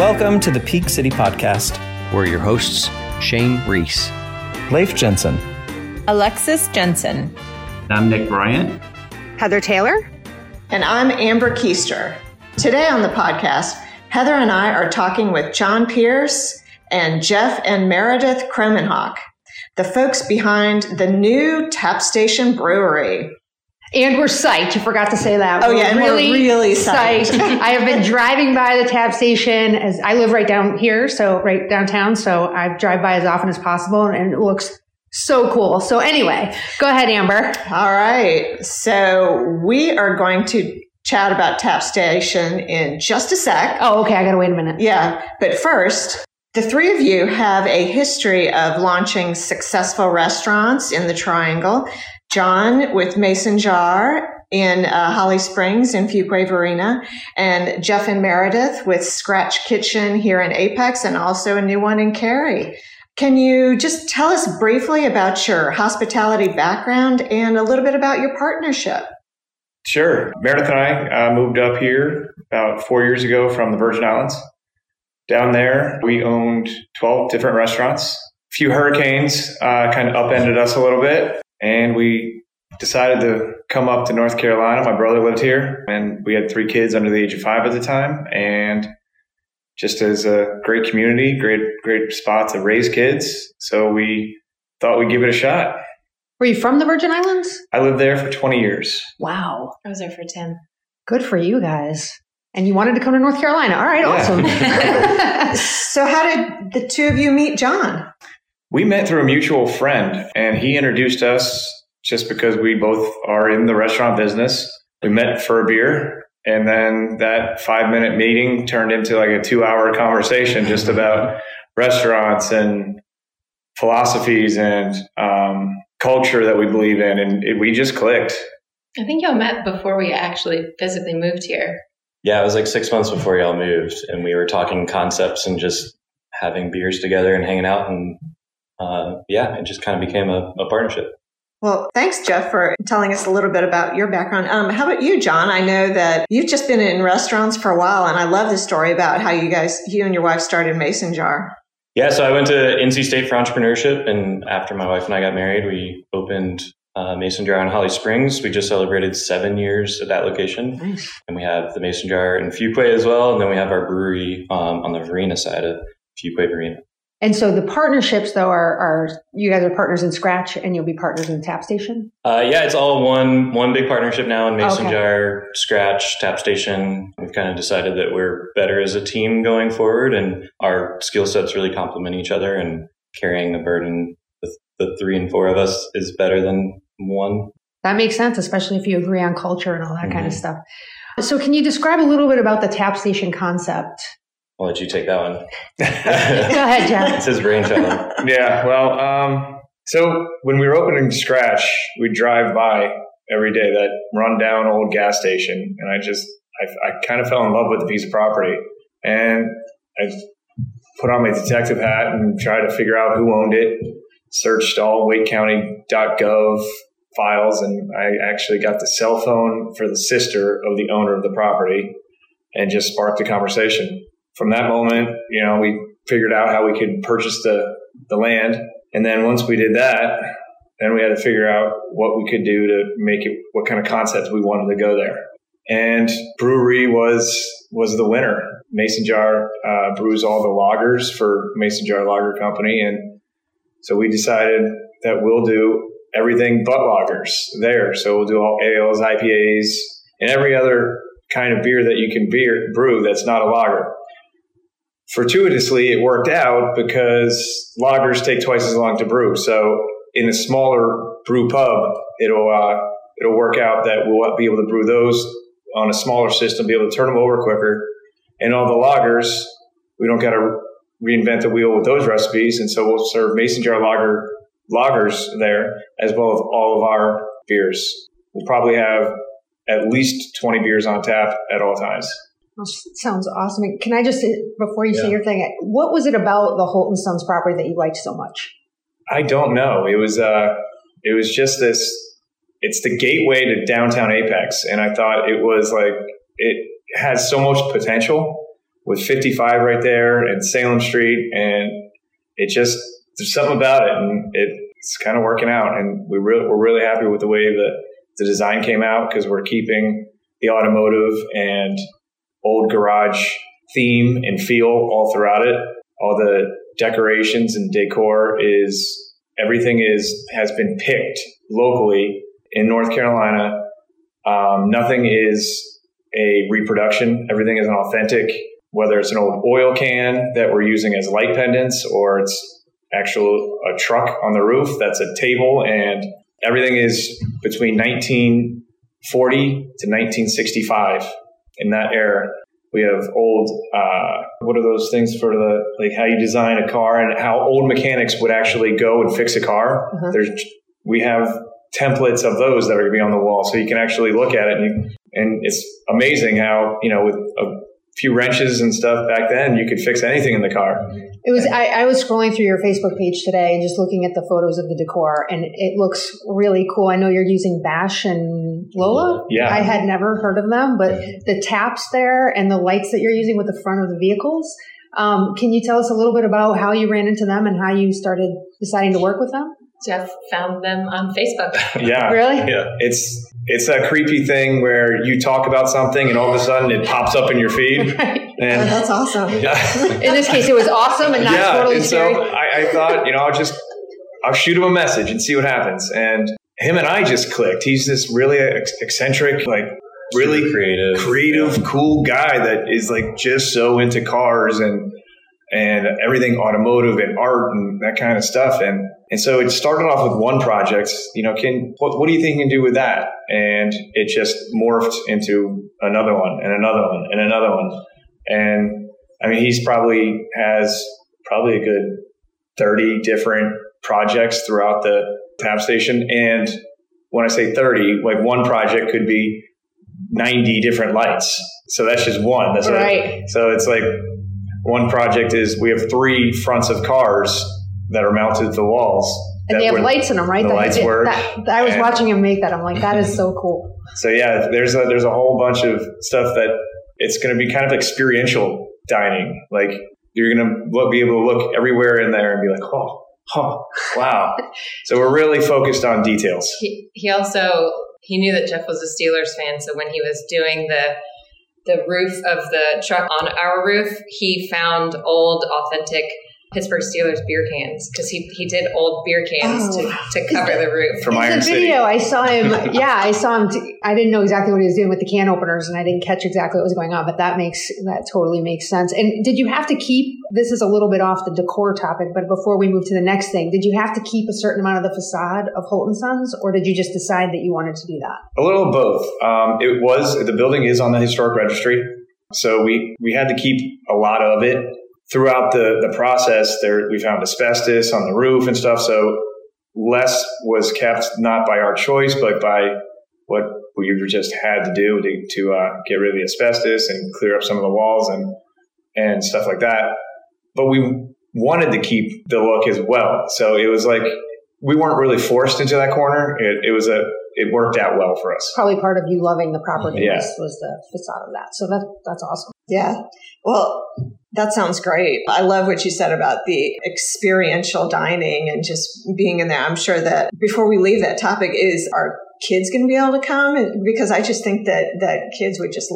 Welcome to the Peak City Podcast. We're your hosts, Shane Reese, Leif Jensen, Alexis Jensen. I'm Nick Bryant, Heather Taylor, and I'm Amber Keister. Today on the podcast, Heather and I are talking with John Pierce and Jeff and Meredith Kremenhock, the folks behind the new Tap Station Brewery. And we're psyched. You forgot to say that. Oh, yeah. We're really psyched. I have been driving by the Tap Station as I live right down here, so right downtown. So I drive by as often as possible, and it looks so cool. So anyway, go ahead, Amber. All right. So we are going to chat about Tap Station in just a sec. Oh, okay. I got to wait a minute. Yeah. But first, the three of you have a history of launching successful restaurants in the Triangle. John with Mason Jar in Holly Springs in Fuquay-Varina, and Jeff and Meredith with Scratch Kitchen here in Apex, and also a new one in Cary. Can you just tell us briefly about your hospitality background and a little bit about your partnership? Sure. Meredith and I moved up here about 4 years ago from the Virgin Islands. Down there, we owned 12 different restaurants. A few hurricanes kind of upended us a little bit. And we decided to come up to North Carolina. My brother lived here, and we had three kids under the age of five at the time. And just as a great community, great spot to raise kids. So we thought we'd give it a shot. Were you from the Virgin Islands? I lived there for 20 years. Wow. I was there for 10. Good for you guys. And you wanted to come to North Carolina. All right, yeah. Awesome. So how did the two of you meet John? We met through a mutual friend, and he introduced us just because we both are in the restaurant business. We met for a beer, and then that 5-minute meeting turned into like a 2-hour conversation just about restaurants and philosophies and culture that we believe in, and we just clicked. I think y'all met before we actually physically moved here. Yeah, it was like 6 months before y'all moved, and we were talking concepts and just having beers together and hanging out, and it just kind of became a partnership. Well, thanks, Jeff, for telling us a little bit about your background. How about you, John? I know that you've just been in restaurants for a while, and I love the story about how you and your wife started Mason Jar. Yeah, so I went to NC State for entrepreneurship, and after my wife and I got married, we opened Mason Jar in Holly Springs. We just celebrated 7 years at that location. Nice. And we have the Mason Jar in Fuquay as well, and then we have our brewery on the Varina side of Fuquay-Varina. And so the partnerships, though, are you guys are partners in Scratch, and you'll be partners in Tap Station? It's all one big partnership now in Mason Jar, Scratch, Tap Station. We've kind of decided that we're better as a team going forward, and our skill sets really complement each other, and carrying the burden with the three and four of us is better than one. That makes sense, especially if you agree on culture and all that kind of stuff. So can you describe a little bit about the Tap Station concept? I'll let you take that one. Go ahead, Jeff. It's his brainchild. Yeah, well, so when we were opening Scratch, we'd drive by every day that run-down old gas station, and I kind of fell in love with the piece of property. And I put on my detective hat and tried to figure out who owned it, searched all wakecounty.gov files, and I actually got the cell phone for the sister of the owner of the property and just sparked the conversation. From that moment, we figured out how we could purchase the land. And then once we did that, then we had to figure out what we could do to make it, what kind of concept we wanted to go there. And brewery was the winner. Mason Jar brews all the lagers for Mason Jar Lager Company. And so we decided that we'll do everything but lagers there. So we'll do all ales, IPAs, and every other kind of beer that you can brew that's not a lager. Fortuitously, it worked out because lagers take twice as long to brew. So in a smaller brew pub, it'll work out that we'll be able to brew those on a smaller system, be able to turn them over quicker. And all the lagers, we don't got to reinvent the wheel with those recipes. And so we'll serve Mason Jar lagers there, as well as all of our beers. We'll probably have at least 20 beers on tap at all times. Sounds awesome. Can I just, before you say your thing, what was it about the Holton Stumps property that you liked so much? I don't know. It was just this. It's the gateway to downtown Apex, and I thought it was like it has so much potential with 55 right there and Salem Street. And it just, there's something about it, and it's kind of working out. And we're really happy with the way that the design came out, because we're keeping the automotive and old garage theme and feel all throughout it. All the decorations and decor has been picked locally in North Carolina. Nothing is a reproduction. Everything is an authentic, whether it's an old oil can that we're using as light pendants, or it's a truck on the roof that's a table. And everything is between 1940 to 1965 in that era. We have old, what are those things for how you design a car and how old mechanics would actually go and fix a car. Mm-hmm. We have templates of those that are going to be on the wall, so you can actually look at it. And it's amazing how, with a few wrenches and stuff back then, you could fix anything in the car. It was, I was scrolling through your Facebook page today and just looking at the photos of the decor, and it looks really cool. I know you're using Bash and Lola. Yeah. I had never heard of them, but the taps there and the lights that you're using with the front of the vehicles. Can you tell us a little bit about how you ran into them and how you started deciding to work with them? Jeff found them on Facebook. Yeah. Really? Yeah. It's a creepy thing where you talk about something and all of a sudden it pops up in your feed. Right. And that's awesome. Yeah. In this case, it was awesome and not totally and scary. So I thought, I'll shoot him a message and see what happens. And him and I just clicked. He's this really eccentric, really creative, cool guy that is just so into cars and everything automotive and art and that kind of stuff. And so it started off with one project, what do you think you can do with that? And it just morphed into another one and another one and another one. And I mean, he's probably a good 30 different projects throughout the Tap Station. And when I say 30, one project could be 90 different lights. So that's just one. That's right. So it's one project is we have three fronts of cars that are mounted to the walls. And they have lights in them, right? The lights work. I was watching him make that. I'm like, that is so cool. So yeah, there's a whole bunch of stuff that it's going to be kind of experiential dining. You're going to be able to look everywhere in there and be like, oh, wow. So we're really focused on details. He also, he knew that Jeff was a Steelers fan. So when he was doing the roof of the truck on our roof, he found old, authentic Pittsburgh Steelers beer cans, because he did old beer cans to cover the roof. From Iron City. Video, I saw him. Yeah, I saw him. I didn't know exactly what he was doing with the can openers, and I didn't catch exactly what was going on, but that totally makes sense. And did you have to keep, this is a little bit off the decor topic, but before we move to the next thing, did you have to keep a certain amount of the facade of Holton Sons, or did you just decide that you wanted to do that? A little of both. The building is on the historic registry, so we had to keep a lot of it. Throughout the process, we found asbestos on the roof and stuff, so less was kept, not by our choice, but by what we just had to do to get rid of the asbestos and clear up some of the walls and stuff like that. But we wanted to keep the look as well, so it was we weren't really forced into that corner. It worked out well for us. Probably part of you loving the property was the facade of that. So that's awesome. Yeah. Well, that sounds great. I love what you said about the experiential dining and just being in there. I'm sure that before we leave that topic, is our kids going to be able to come? Because I just think that kids would just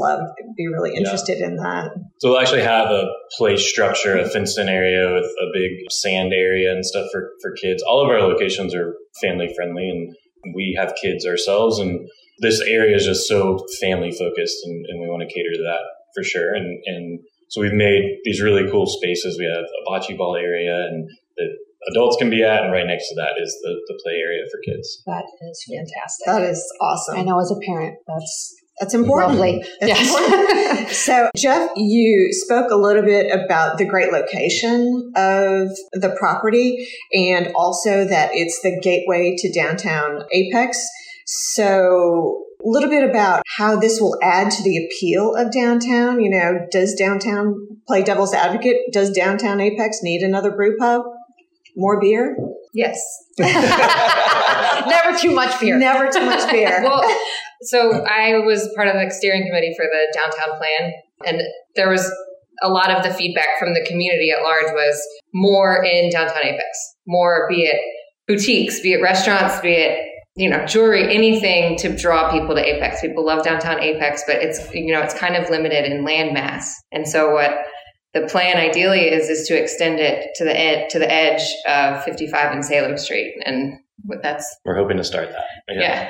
be really interested in that. So we'll actually have a play structure, a fenced-in area with a big sand area and stuff for kids. All of our locations are family-friendly, and we have kids ourselves, and this area is just so family focused, and we want to cater to that for sure. And so we've made these really cool spaces. We have a bocce ball area and that adults can be at, and right next to that is the play area for kids. That is fantastic. That is awesome. I know, as a parent, that's important. Lovely. Yes. So, Jeff, you spoke a little bit about the great location of the property, and also that it's the gateway to downtown Apex. So a little bit about how this will add to the appeal of downtown. Does downtown, play devil's advocate, does downtown Apex need another brew pub? More beer? Yes. Never too much beer. Never too much beer. Well, so I was part of the steering committee for the downtown plan, and there was a lot of the feedback from the community at large was more in downtown Apex, more be it boutiques, be it restaurants, be it, you know, jewelry, anything to draw people to Apex. People love downtown Apex, but it's, you know, it's kind of limited in landmass. And so what the plan ideally is to extend it to the edge of 55 and Salem Street. And that's, we're hoping to start that.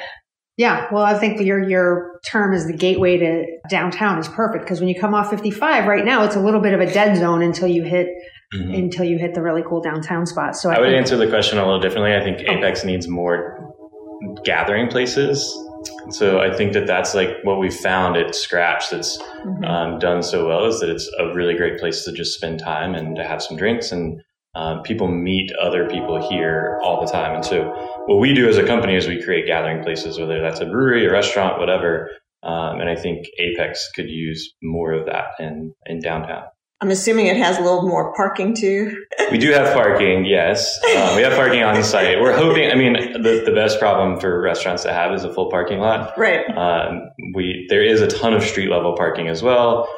Yeah. Well, I think your term is the gateway to downtown is perfect, because when you come off 55 right now, it's a little bit of a dead zone until you hit the really cool downtown spot. So I would answer the question a little differently. I think Apex needs more gathering places. So I think that's like what we found at Scratch that's done so well, is that it's a really great place to just spend time and to have some drinks, and people meet other people here all the time. And so what we do as a company is we create gathering places, whether that's a brewery, a restaurant, whatever. And I think Apex could use more of that in downtown. I'm assuming it has a little more parking too. We do have parking, yes. We have parking on site. We're hoping, the best problem for restaurants to have is a full parking lot. Right. There is a ton of street level parking as well.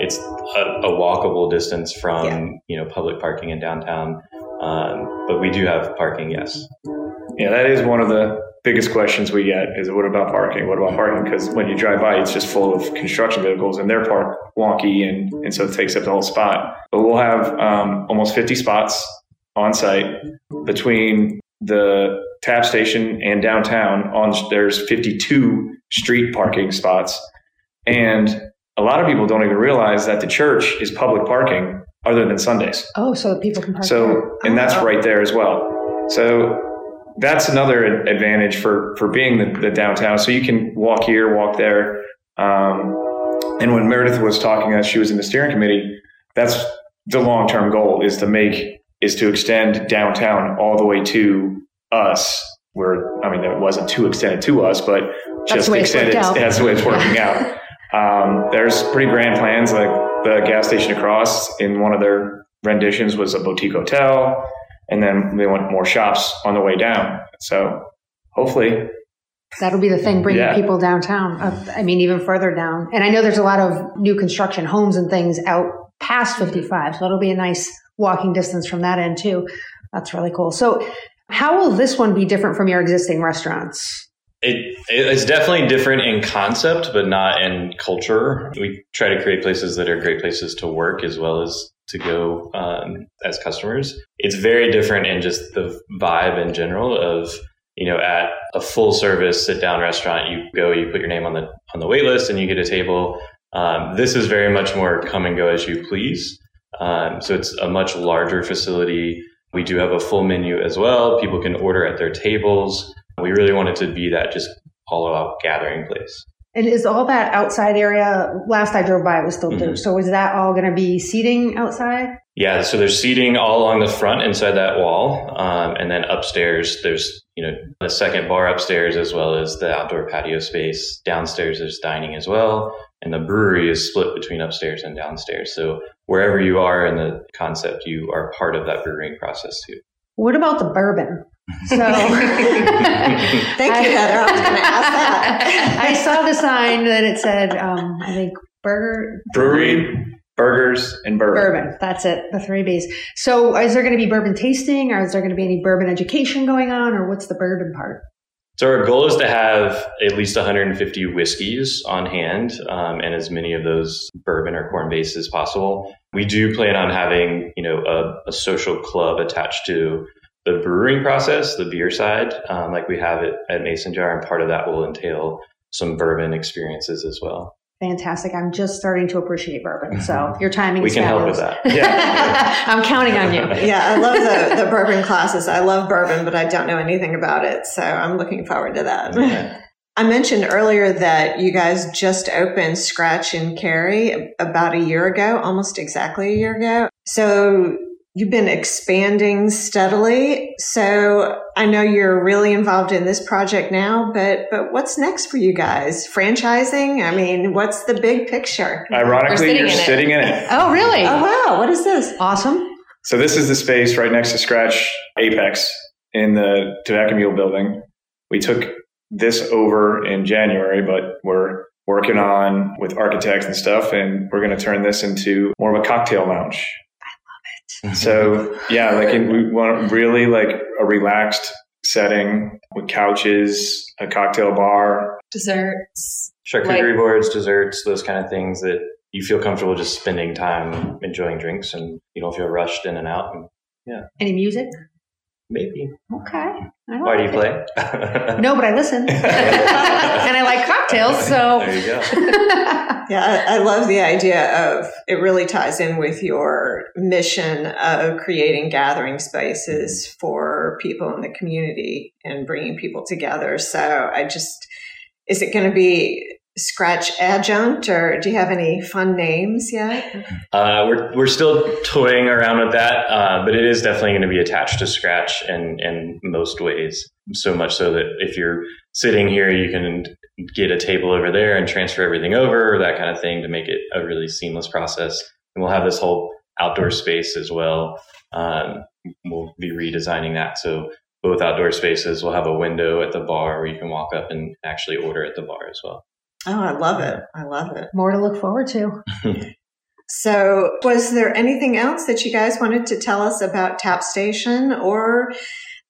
It's a walkable distance from, public parking in downtown. But we do have parking, yes. Yeah, that is one of the biggest questions we get is, what about parking? What about parking? Because when you drive by, it's just full of construction vehicles and they're parked wonky, and so it takes up the whole spot. But we'll have almost 50 spots on site between the tap station and downtown. There's 52 street parking spots, and a lot of people don't even realize that the church is public parking other than Sundays. Oh, so people can park. So, and that's right there as well. So that's another advantage for being the downtown. So you can walk here, walk there. And when Meredith was talking, as she was in the steering committee, that's the long-term goal, is to extend downtown all the way to us. It wasn't too extended to us, but just extended. That's the way it's working out. There's pretty grand plans, like the gas station across in one of their renditions was a boutique hotel. And then they want more shops on the way down. So hopefully that'll be the thing, bringing people downtown, even further down. And I know there's a lot of new construction homes and things out past 55. So it'll be a nice walking distance from that end too. That's really cool. So how will this one be different from your existing restaurants? It's definitely different in concept, but not in culture. We try to create places that are great places to work as well as to go as customers. It's very different in just the vibe in general of, at a full service sit down restaurant, you go, you put your name on the wait list and you get a table. This is very much more come and go as you please. So it's a much larger facility. We do have a full menu as well. People can order at their tables. We really wanted to be that just all out gathering place. And is all that outside area, last I drove by, it was still there. So is that all going to be seating outside? Yeah, so there's seating all along the front inside that wall. And then upstairs, there's, the second bar upstairs, as well as the outdoor patio space. Downstairs, there's dining as well. And the brewery is split between upstairs and downstairs. So wherever you are in the concept, you are part of that brewing process too. What about the bourbon? So, thank you, Heather. I was going to ask that. I saw the sign that it said, burgers, and bourbon. Bourbon. That's it. The three B's. So, is there going to be bourbon tasting, or is there going to be any bourbon education going on, or what's the bourbon part? So, our goal is to have at least 150 whiskeys on hand, and as many of those bourbon or corn based as possible. We do plan on having, a social club attached to the brewing process, the beer side, like we have it at Mason Jar, and part of that will entail some bourbon experiences as well. Fantastic. I'm just starting to appreciate bourbon. So your timing is fabulous. We can help with that. Yeah. I'm counting on you. Yeah, I love the bourbon classes. I love bourbon, but I don't know anything about it. So I'm looking forward to that. Okay. I mentioned earlier that you guys just opened Scratch in Cary about a year ago, almost exactly a year ago. So you've been expanding steadily. So I know you're really involved in this project now, but what's next for you guys? Franchising? What's the big picture? Ironically, you're sitting in it. Oh, really? Oh, wow. What is this? Awesome. So this is the space right next to Scratch Apex in the Tobacco Mule building. We took this over in January, but we're working on with architects and stuff. And we're going to turn this into more of a cocktail lounge. I love it. So yeah, like we want really like a relaxed setting with couches, a cocktail bar, desserts, charcuterie boards, desserts, those kind of things that you feel comfortable just spending time enjoying drinks and you don't feel rushed in and out. And yeah. Any music? Maybe. Okay. Why do you play? No, but I listen. And I like cocktails, so. There you go. Yeah, I love the idea of it really ties in with your mission of creating gathering spaces for people in the community and bringing people together. So I just, is it going to be Scratch Adjunct, or do you have any fun names yet? We're still toying around with that, but it is definitely going to be attached to Scratch in most ways. So much so that if you're sitting here, you can get a table over there and transfer everything over, that kind of thing, to make it a really seamless process. And we'll have this whole outdoor space as well. We'll be redesigning that. So both outdoor spaces will have a window at the bar where you can walk up and actually order at the bar as well. Oh, I love it. I love it. More to look forward to. So was there anything else that you guys wanted to tell us about Tap Station or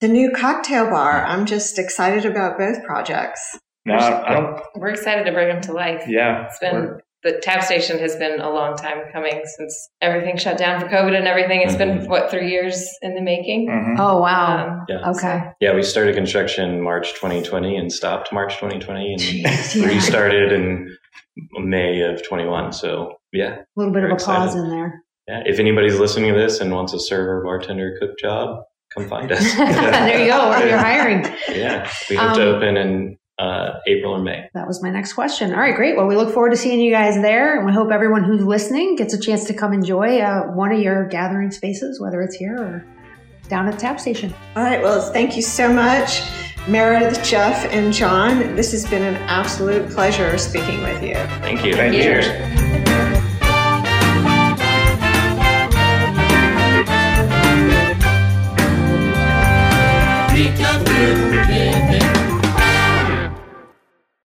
the new cocktail bar? I'm just excited about both projects. We're excited to bring them to life. Yeah. The Tap Station has been a long time coming since everything shut down for COVID and everything. It's been, 3 years in the making? Mm-hmm. Oh, wow. Yeah. Okay. Yeah, we started construction March 2020 and stopped March 2020 and restarted in May of 21. So, yeah. A little bit of a pause in there. Yeah. If anybody's listening to this and wants a server, bartender, cook job, come find us. There you go. You're hiring. Yeah. We hope to open in April or May. That was my next question. All right, great. Well, we look forward to seeing you guys there, and we hope everyone who's listening gets a chance to come enjoy one of your gathering spaces, whether it's here or down at the Tap Station. All right, well, thank you so much, Meredith, Jeff, and John. This has been an absolute pleasure speaking with you. Thank you. Cheers.